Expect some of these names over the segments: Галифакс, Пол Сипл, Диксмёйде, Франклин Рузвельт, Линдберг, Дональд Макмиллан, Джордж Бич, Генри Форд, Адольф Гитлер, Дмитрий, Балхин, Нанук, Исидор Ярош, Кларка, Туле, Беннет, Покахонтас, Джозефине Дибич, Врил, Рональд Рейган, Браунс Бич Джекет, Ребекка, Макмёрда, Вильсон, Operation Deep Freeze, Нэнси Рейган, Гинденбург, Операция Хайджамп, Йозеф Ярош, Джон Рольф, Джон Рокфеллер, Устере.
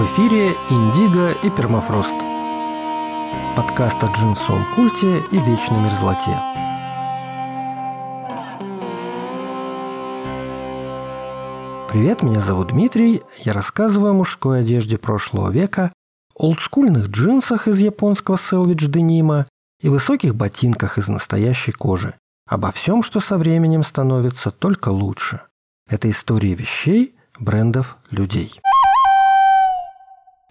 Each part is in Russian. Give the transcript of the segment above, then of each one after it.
В эфире «Индиго и пермафрост» – подкаст о джинсовом культе и вечной мерзлоте. Привет, меня зовут Дмитрий, я рассказываю о мужской одежде прошлого века, олдскульных джинсах из японского селвидж-денима и высоких ботинках из настоящей кожи, обо всем, что со временем становится только лучше. Это истории вещей, брендов, людей.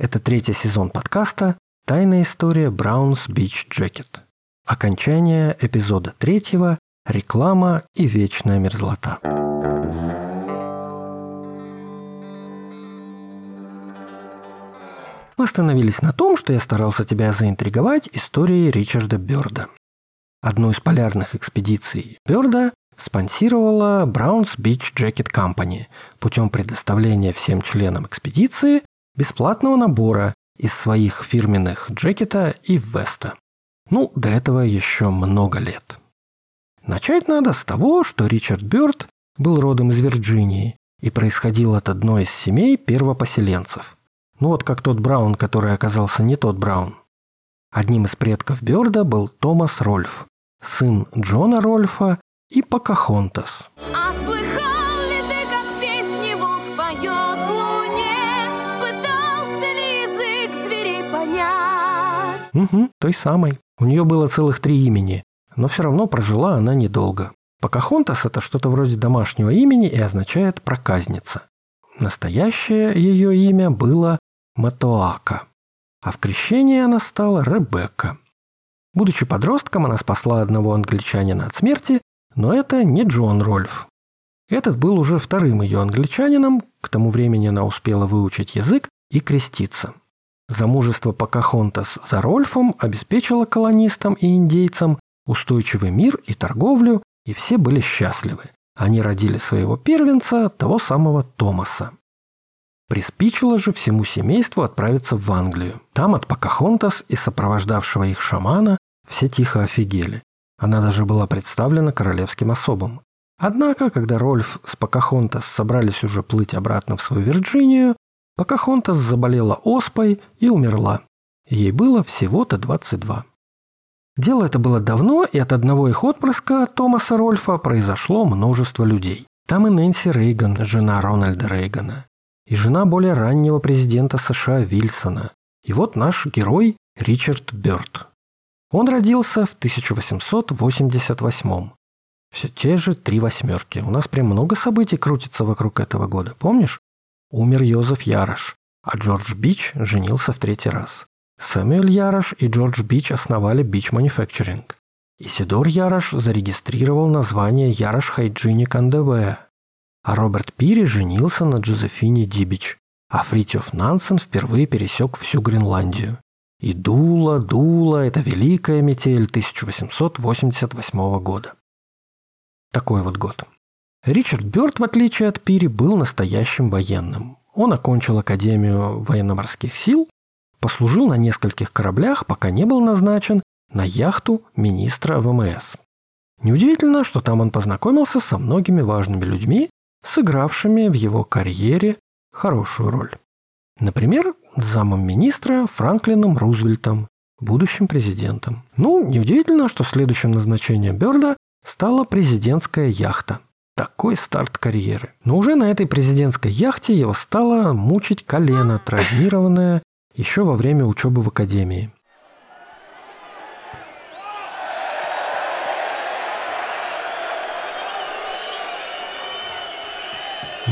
Это третий сезон подкаста «Тайная история Браунс Бич Джекет». Окончание эпизода третьего «Реклама и вечная мерзлота». Мы остановились на том, что я старался тебя заинтриговать историей Ричарда Бёрда. Одну из полярных экспедиций Бёрда спонсировала Браунс Бич Джекет Компани путем предоставления всем членам экспедиции бесплатного набора из своих фирменных джекета и веста. Ну, до этого еще много лет. Начать надо с того, что Ричард Бёрд был родом из Вирджинии и происходил от одной из семей первопоселенцев. Ну вот как тот Браун, который оказался не тот Браун. Одним из предков Бёрда был Томас Рольф, сын Джона Рольфа и Покахонтас. Угу, той самой. У нее было целых 3 имени, но все равно прожила она недолго. Покахонтас – это что-то вроде домашнего имени и означает «проказница». Настоящее ее имя было Матоака, а в крещении она стала Ребекка. Будучи подростком, она спасла одного англичанина от смерти, но это не Джон Рольф. Этот был уже вторым ее англичанином, к тому времени она успела выучить язык и креститься. Замужество Покахонтас за Рольфом обеспечило колонистам и индейцам устойчивый мир и торговлю, и все были счастливы. Они родили своего первенца, того самого Томаса. Приспичило же всему семейству отправиться в Англию. Там от Покахонтас и сопровождавшего их шамана все тихо офигели. Она даже была представлена королевским особам. Однако, когда Рольф с Покахонтас собрались уже плыть обратно в свою Вирджинию, Покахонтас заболела оспой и умерла. Ей было всего-то 22. Дело это было давно, и от одного их отпрыска, Томаса Рольфа, произошло множество людей. Там и Нэнси Рейган, жена Рональда Рейгана, и жена более раннего президента США Вильсона. И вот наш герой Ричард Бёрд. Он родился в 1888. Все те же 3 восьмерки. У нас прям много событий крутится вокруг этого года, помнишь? Умер Йозеф Ярош, а Джордж Бич женился в 3-й раз. Сэмюэль Ярош и Джордж Бич основали Beach Manufacturing. Исидор Ярош зарегистрировал название Ярош Хайджини Кандевея. А Роберт Пири женился на Джозефине Дибич. А Фритьоф Нансен впервые пересек всю Гренландию. И дула, это великая метель 1888 года. Такой вот год. Ричард Бёрд, в отличие от Пири, был настоящим военным. Он окончил Академию военно-морских сил, послужил на нескольких кораблях, пока не был назначен на яхту министра ВМС. Неудивительно, что там он познакомился со многими важными людьми, сыгравшими в его карьере хорошую роль. Например, с замом министра Франклином Рузвельтом, будущим президентом. Ну, неудивительно, что следующим назначением Бёрда стала президентская яхта. Такой старт карьеры. Но уже на этой президентской яхте его стало мучить колено, травмированное еще во время учебы в академии.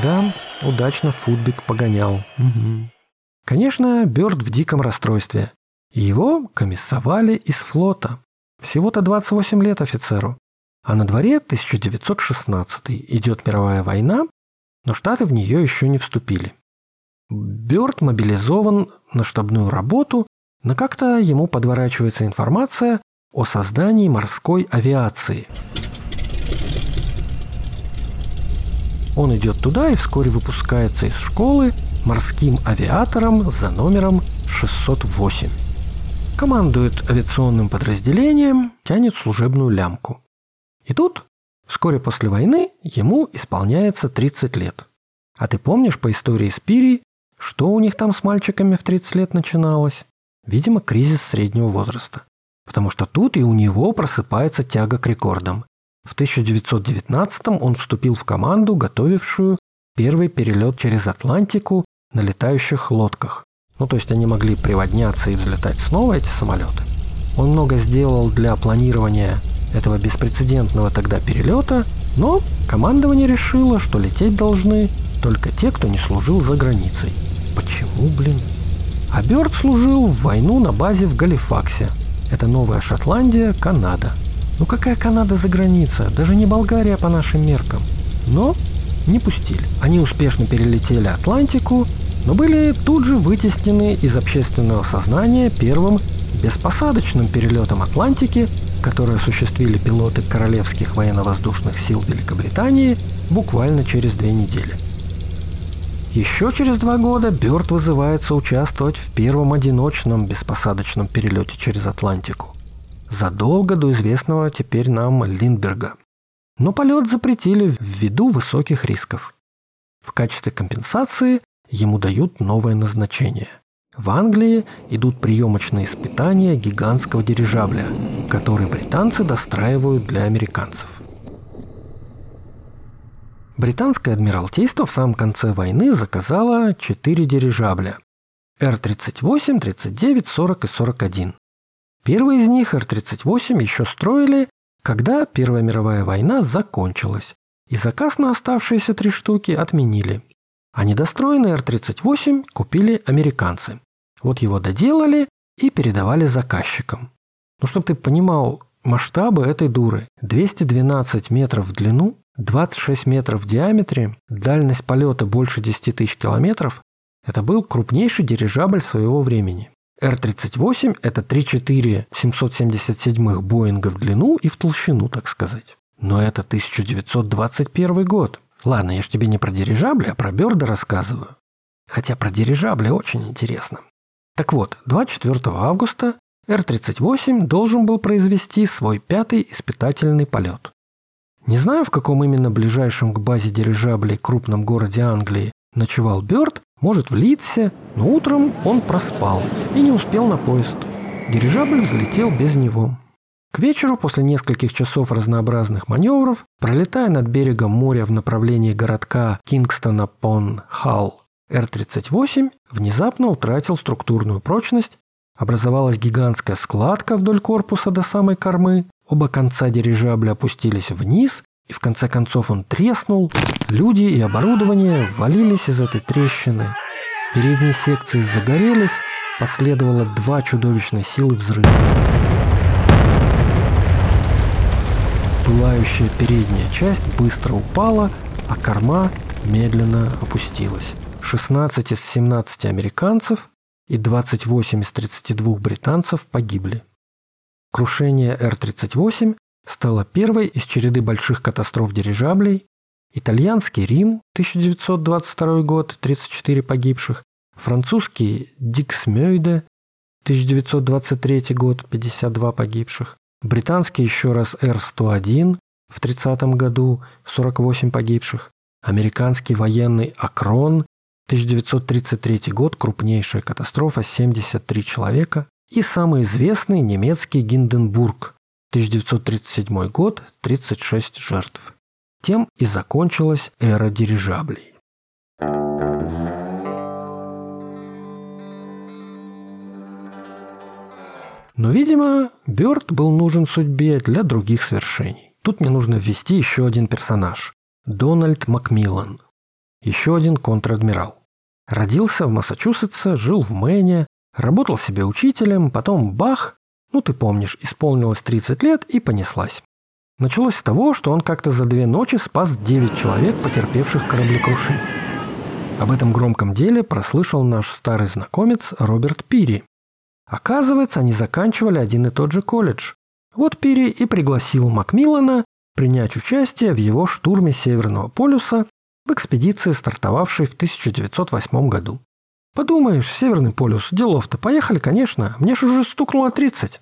Да, удачно футбик погонял. Угу. Конечно, Бёрд в диком расстройстве. И его комиссовали из флота. Всего-то 28 лет офицеру. А на дворе 1916, идет мировая война, но Штаты в нее еще не вступили. Бёрд мобилизован на штабную работу, но как-то ему подворачивается информация о создании морской авиации. Он идет туда и вскоре выпускается из школы морским авиатором за номером 608. Командует авиационным подразделением, тянет служебную лямку. И тут, вскоре после войны, ему исполняется 30 лет. А ты помнишь по истории с Пири, Что у них там с мальчиками в 30 лет начиналось? Видимо, кризис среднего возраста. Потому что тут и у него просыпается тяга к рекордам. В 1919-м он вступил в команду, готовившую первый перелет через Атлантику на летающих лодках. Ну, то есть они могли приводняться и взлетать снова, эти самолеты. Он много сделал для планирования этого беспрецедентного тогда перелета, но командование решило, что лететь должны только те, кто не служил за границей. Почему, блин? А Бёрд служил в войну на базе в Галифаксе. Это Новая Шотландия, Канада. Ну какая Канада за граница? Даже не Болгария по нашим меркам. Но не пустили. Они успешно перелетели Атлантику, но были тут же вытеснены из общественного сознания первым беспосадочным перелетом Атлантики, который осуществили пилоты Королевских военно-воздушных сил Великобритании буквально через 2 недели. Еще через 2 года Бёрд вызывается участвовать в первом одиночном беспосадочном перелете через Атлантику. Задолго до известного теперь нам Линдберга. Но полет запретили ввиду высоких рисков. В качестве компенсации ему дают новое назначение. В Англии идут приемочные испытания гигантского дирижабля, который британцы достраивают для американцев. Британское адмиралтейство в самом конце войны заказало 4 дирижабля – Р-38, 39, 40 и 41. Первый из них, Р-38, еще строили, когда Первая мировая война закончилась, и заказ на оставшиеся 3 штуки отменили. А недостроенный Р-38 купили американцы. Вот его доделали и передавали заказчикам. Ну, чтобы ты понимал масштабы этой дуры. 212 метров в длину, 26 метров в диаметре, дальность полета больше 10 тысяч километров. Это был крупнейший дирижабль своего времени. Р-38 – это 3-4 777-х Боинга в длину и в толщину, так сказать. Но это 1921 год. Ладно, я ж тебе не про дирижабли, а про Бёрда рассказываю. Хотя про дирижабли очень интересно. Так вот, 24 августа Р-38 должен был произвести свой 5-й испытательный полет. Не знаю, в каком именно ближайшем к базе дирижаблей крупном городе Англии ночевал Бёрд, может в Лидсе, но утром он проспал и не успел на поезд. Дирижабль взлетел без него. К вечеру, после нескольких часов разнообразных маневров, пролетая над берегом моря в направлении городка Кингстон-апон-Халл, Р-38 внезапно утратил структурную прочность, образовалась гигантская складка вдоль корпуса до самой кормы, оба конца дирижабля опустились вниз, и в конце концов он треснул. Люди и оборудование ввалились из этой трещины. Передние секции загорелись, последовало 2 чудовищной силы взрыва. Пылающая передняя часть быстро упала, а корма медленно опустилась. 16 из 17 американцев и 28 из 32 британцев погибли. Крушение Р-38 стало первой из череды больших катастроф дирижаблей. Итальянский Рим, 1922 год, 34 погибших. Французский Диксмёйде, 1923 год, 52 погибших. Британский еще раз Р-101 в 30 году, 48 погибших. Американский военный Акрон, 1933 год, крупнейшая катастрофа, 73 человека. И самый известный немецкий Гинденбург, 1937 год, 36 жертв. Тем и закончилась эра дирижаблей. Но, видимо, Бёрд был нужен судьбе для других свершений. Тут мне нужно ввести еще один персонаж – Дональд Макмиллан, еще один контр-адмирал. Родился в Массачусетсе, жил в Мэне, работал себе учителем, потом бах, ну ты помнишь, исполнилось 30 лет и понеслась. Началось с того, что он как-то за 2 ночи спас 9 человек, потерпевших кораблекрушение. Об этом громком деле прослышал наш старый знакомец Роберт Пири. Оказывается, они заканчивали один и тот же колледж. Вот Пири и пригласил Макмиллана принять участие в его штурме Северного полюса в экспедиции, стартовавшей в 1908 году. Подумаешь, Северный полюс, делов-то, поехали, конечно, мне ж уже стукнуло 30.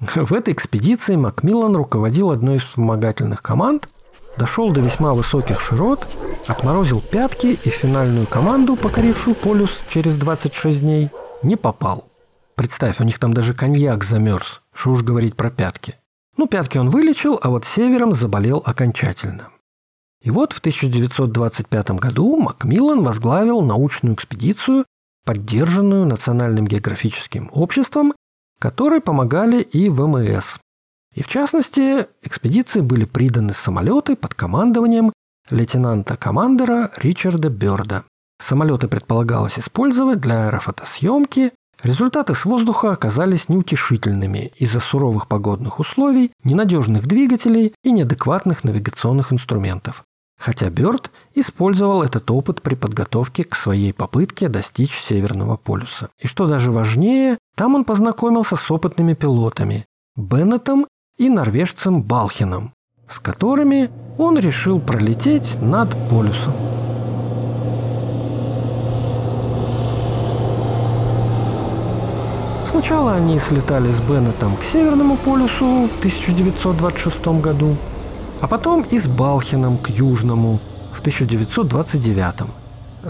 В этой экспедиции Макмиллан руководил одной из вспомогательных команд, дошел до весьма высоких широт, отморозил пятки и в финальную команду, покорившую полюс через 26 дней, не попал. Представь, у них там даже коньяк замерз, что уж говорить про пятки. Ну, пятки он вылечил, а вот севером заболел окончательно. И вот в 1925 году Макмиллан возглавил научную экспедицию, поддержанную Национальным географическим обществом, которой помогали и ВМС. И в частности, экспедиции были приданы самолеты под командованием лейтенанта-командера Ричарда Бёрда. Самолеты предполагалось использовать для аэрофотосъемки. Результаты с воздуха оказались неутешительными из-за суровых погодных условий, ненадежных двигателей и неадекватных навигационных инструментов. Хотя Бёрд использовал этот опыт при подготовке к своей попытке достичь Северного полюса. И что даже важнее, там он познакомился с опытными пилотами Беннетом и норвежцем Балхином, с которыми он решил пролететь над полюсом. Сначала они слетали с Беннетом к Северному полюсу в 1926 году, а потом и с Балхином к Южному в 1929.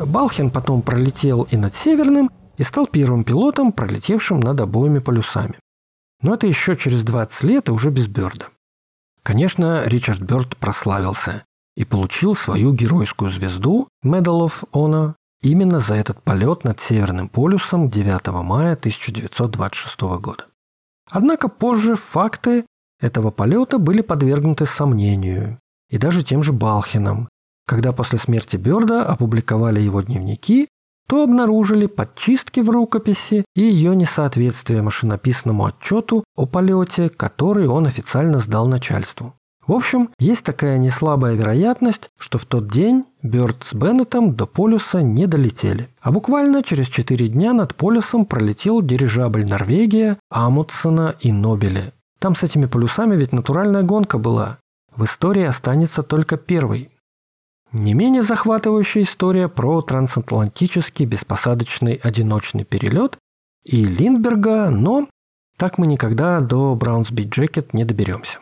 Балхин потом пролетел и над Северным, и стал первым пилотом, пролетевшим над обоими полюсами. Но это еще через 20 лет и уже без Бёрда. Конечно, Ричард Бёрд прославился и получил свою геройскую звезду Medal of Honor именно за этот полет над Северным полюсом 9 мая 1926 года. Однако позже факты этого полета были подвергнуты сомнению, и даже тем же Балхином, когда после смерти Бёрда опубликовали его дневники, то обнаружили подчистки в рукописи и ее несоответствие машинописному отчету о полете, который он официально сдал начальству. В общем, есть такая неслабая вероятность, что в тот день Бёрд с Беннетом до полюса не долетели. А буквально через 4 дня над полюсом пролетел дирижабль Норвегия, Амутсона и Нобелия. Там с этими полюсами ведь натуральная гонка была. В истории останется только первый. Не менее захватывающая история про трансатлантический беспосадочный одиночный перелет и Линдберга, но так мы никогда до Браунс Бич Джекет не доберемся.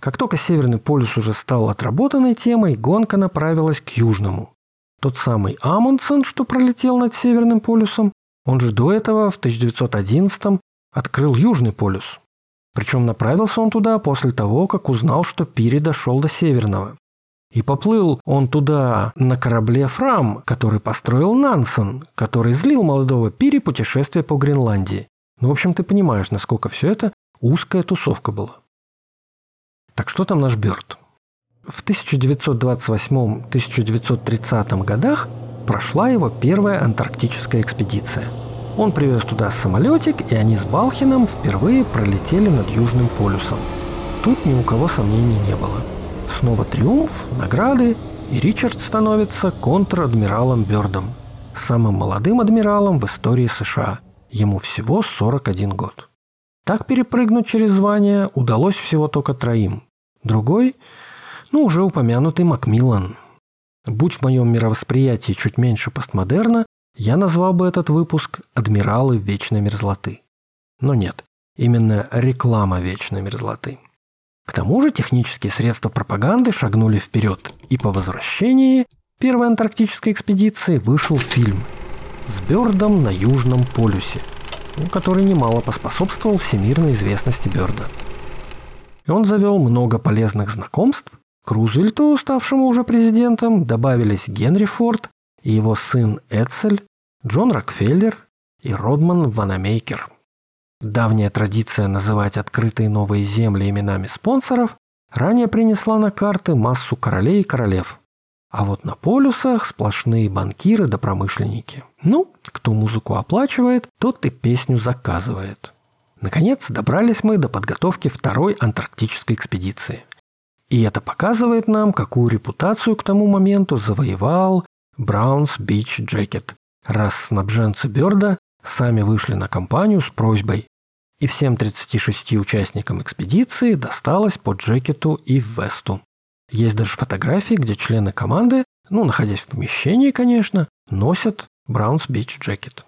Как только Северный полюс уже стал отработанной темой, гонка направилась к Южному. Тот самый Амундсен, что пролетел над Северным полюсом, он же до этого, в 1911-м, открыл Южный полюс. Причем направился он туда после того, как узнал, что Пири дошел до Северного. И поплыл он туда на корабле Фрам, который построил Нансен, который злил молодого Пири путешествие по Гренландии. Ну, в общем, ты понимаешь, насколько все это узкая тусовка была. Так что там наш Бёрд? В 1928-1930 годах прошла его первая антарктическая экспедиция. Он привез туда самолетик, и они с Балхином впервые пролетели над Южным полюсом. Тут ни у кого сомнений не было. Снова триумф, награды, и Ричард становится контр-адмиралом Бёрдом, самым молодым адмиралом в истории США. Ему всего 41 год. Так перепрыгнуть через звание удалось всего только 3. Другой, уже упомянутый Макмиллан. Будь в моем мировосприятии чуть меньше постмодерна, я назвал бы этот выпуск «Адмиралы вечной мерзлоты». Но нет, именно реклама вечной мерзлоты. К тому же технические средства пропаганды шагнули вперед, и по возвращении первой антарктической экспедиции вышел фильм «С Бёрдом на Южном полюсе», который немало поспособствовал всемирной известности Бёрда. И он завел много полезных знакомств. К Рузвельту, ставшему уже президентом, добавились Генри Форд и его сын Эцель, Джон Рокфеллер и Родман Ванамейкер. Давняя традиция называть открытые новые земли именами спонсоров ранее принесла на карты массу королей и королев. А вот на полюсах сплошные банкиры да промышленники. Кто музыку оплачивает, тот и песню заказывает. Наконец, добрались мы до подготовки второй антарктической экспедиции. И это показывает нам, какую репутацию к тому моменту завоевал Браунс Бич Джекет, раз снабженцы Бёрда сами вышли на кампанию с просьбой. И всем 36 участникам экспедиции досталось по Джекету и Весту. Есть даже фотографии, где члены команды, находясь в помещении, конечно, носят Браунс Бич Джекет.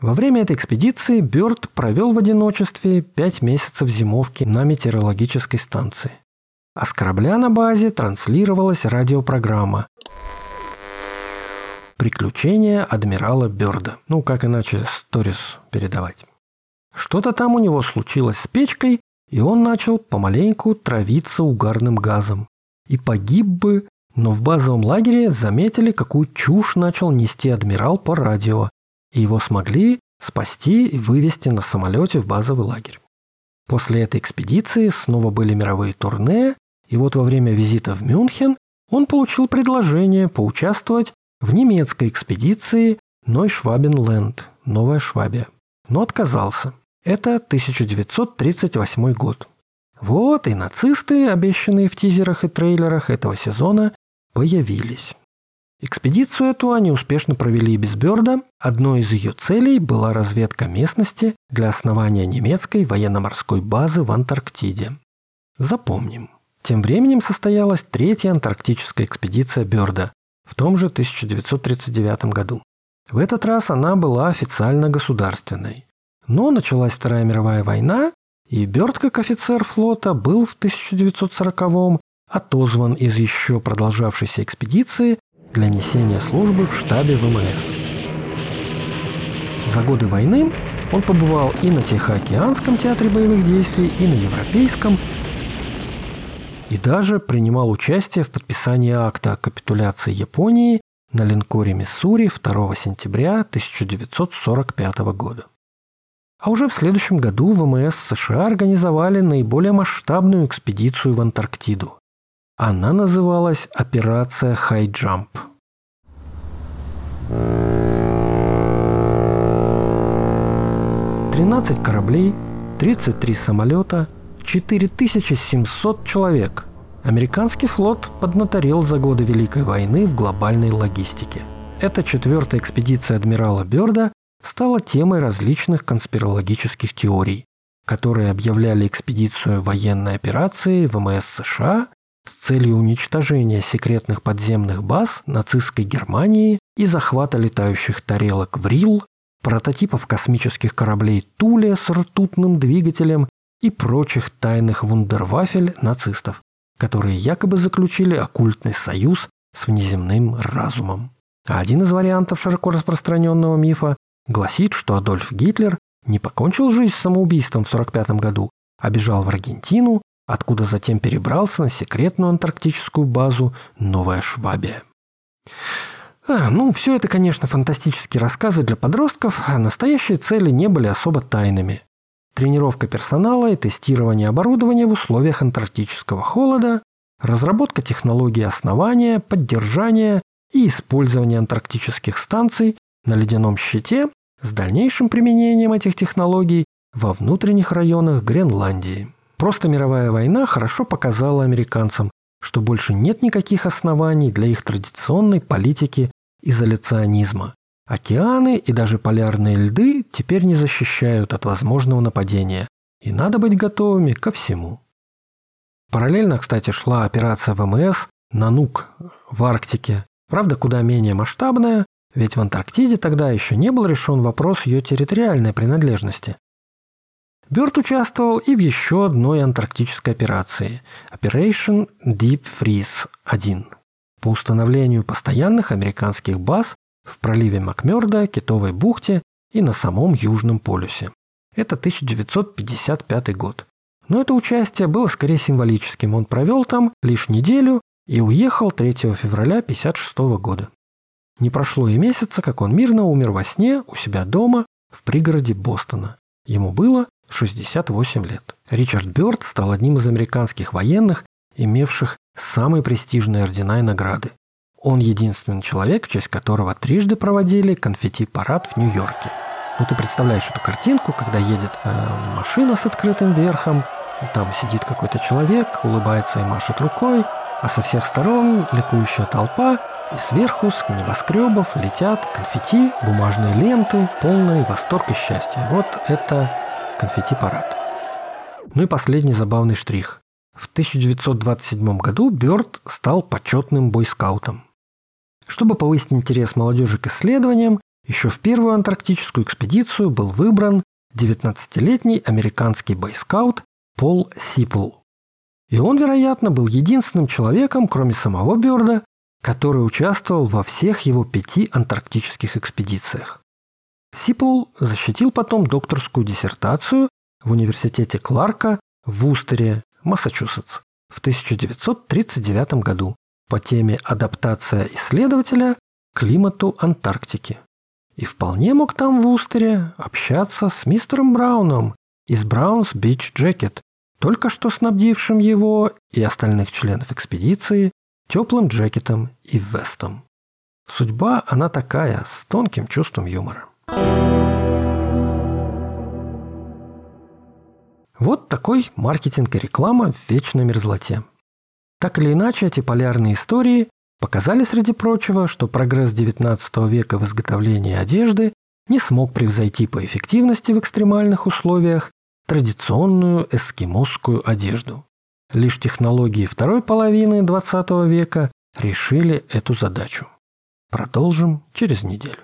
Во время этой экспедиции Бёрд провел в одиночестве 5 месяцев зимовки на метеорологической станции. А с корабля на базе транслировалась радиопрограмма «Приключения адмирала Бёрда». Ну, как иначе сторис передавать. Что-то там у него случилось с печкой, и он начал помаленьку травиться угарным газом. И погиб бы, но в базовом лагере заметили, какую чушь начал нести адмирал по радио, и его смогли спасти и вывезти на самолете в базовый лагерь. После этой экспедиции снова были мировые турне, и вот во время визита в Мюнхен он получил предложение поучаствовать в немецкой экспедиции Нойшвабенленд, Новая Швабия, но отказался. Это 1938 год. Вот и нацисты, обещанные в тизерах и трейлерах этого сезона, появились. Экспедицию эту они успешно провели и без Бёрда. Одной из ее целей была разведка местности для основания немецкой военно-морской базы в Антарктиде. Запомним. Тем временем состоялась третья антарктическая экспедиция Бёрда в том же 1939 году. В этот раз она была официально государственной. Но началась Вторая мировая война, и Бёрд, как офицер флота, был в 1940-м отозван из еще продолжавшейся экспедиции для несения службы в штабе ВМС. За годы войны он побывал и на Тихоокеанском театре боевых действий, и на Европейском, и даже принимал участие в подписании акта о капитуляции Японии на линкоре «Миссури» 2 сентября 1945 года. А уже в следующем году ВМС США организовали наиболее масштабную экспедицию в Антарктиду. Она называлась «Операция Хайджамп». «13 кораблей, 33 самолета, 4700 человек». Американский флот поднаторел за годы Великой войны в глобальной логистике. Эта четвертая экспедиция адмирала Бёрда стала темой различных конспирологических теорий, которые объявляли экспедицию военной операции ВМС США с целью уничтожения секретных подземных баз нацистской Германии и захвата летающих тарелок «Врил», прототипов космических кораблей «Туле» с ртутным двигателем и прочих тайных вундервафель нацистов, которые якобы заключили оккультный союз с внеземным разумом. А один из вариантов широко распространенного мифа гласит, что Адольф Гитлер не покончил жизнь самоубийством в 1945 году, а бежал в Аргентину, откуда затем перебрался на секретную антарктическую базу «Новая Швабия». Ну, все это, конечно, фантастические рассказы для подростков, а настоящие цели не были особо тайными. Тренировка персонала и тестирование оборудования в условиях антарктического холода, разработка технологий основания, поддержания и использования антарктических станций на ледяном щите с дальнейшим применением этих технологий во внутренних районах Гренландии. Просто мировая война хорошо показала американцам, что больше нет никаких оснований для их традиционной политики изоляционизма. Океаны и даже полярные льды теперь не защищают от возможного нападения, и надо быть готовыми ко всему. Параллельно, кстати, шла операция ВМС «Нанук» в Арктике, правда, куда менее масштабная, ведь в Антарктиде тогда еще не был решен вопрос ее территориальной принадлежности. Бёрд участвовал и в еще одной антарктической операции – Operation Deep Freeze 1 по установлению постоянных американских баз в проливе Макмёрда, Китовой бухте и на самом Южном полюсе. Это 1955 год. Но это участие было скорее символическим. Он провел там лишь неделю и уехал 3 февраля 1956 года. Не прошло и месяца, как он мирно умер во сне у себя дома в пригороде Бостона. Ему было 68 лет. Ричард Бёрд стал одним из американских военных, имевших самые престижные ордена и награды. Он единственный человек, в честь которого трижды проводили конфетти-парад в Нью-Йорке. Ну, ты представляешь эту картинку, когда едет машина с открытым верхом, там сидит какой-то человек, улыбается и машет рукой, а со всех сторон ликующая толпа, и сверху с небоскребов летят конфетти, бумажные ленты, полный восторг и счастье. Вот это конфетти-парад. Ну и последний забавный штрих. В 1927 году Бёрд стал почетным бойскаутом. Чтобы повысить интерес молодежи к исследованиям, еще в первую антарктическую экспедицию был выбран 19-летний американский бойскаут Пол Сипл. И он, вероятно, был единственным человеком, кроме самого Бёрда, который участвовал во всех его 5 антарктических экспедициях. Сипл защитил потом докторскую диссертацию в университете Кларка в Устере, Массачусетс, в 1939 году по теме «Адаптация исследователя к климату Антарктики». И вполне мог там в Устере общаться с мистером Брауном из «Браунс Бич Джекет», только что снабдившим его и остальных членов экспедиции теплым джекетом и вестом. Судьба она такая, с тонким чувством юмора. Вот такой маркетинг и реклама в вечной мерзлоте. Так или иначе, эти полярные истории показали, среди прочего, что прогресс XIX века в изготовлении одежды не смог превзойти по эффективности в экстремальных условиях традиционную эскимосскую одежду. Лишь технологии второй половины XX века решили эту задачу. Продолжим через неделю.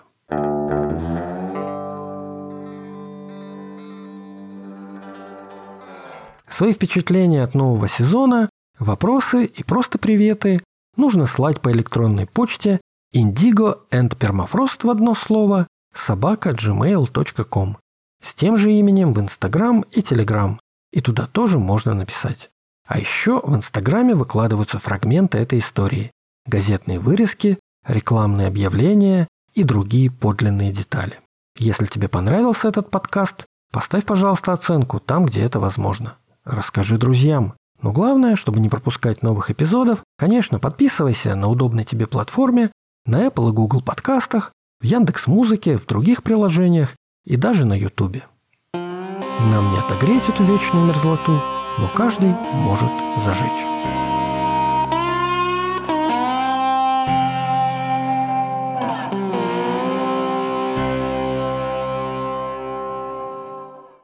Свои впечатления от нового сезона, вопросы и просто приветы нужно слать по электронной почте indigo@permafrost.com с тем же именем в Инстаграм и Телеграм, и туда тоже можно написать. А еще в Инстаграме выкладываются фрагменты этой истории, газетные вырезки, рекламные объявления и другие подлинные детали. Если тебе понравился этот подкаст, поставь, пожалуйста, оценку там, где это возможно. Расскажи друзьям. Но главное, чтобы не пропускать новых эпизодов, конечно, подписывайся на удобной тебе платформе, на Apple и Google подкастах, в Яндекс.Музыке, в других приложениях и даже на Ютубе. Нам не отогреть эту вечную мерзлоту, но каждый может зажечь.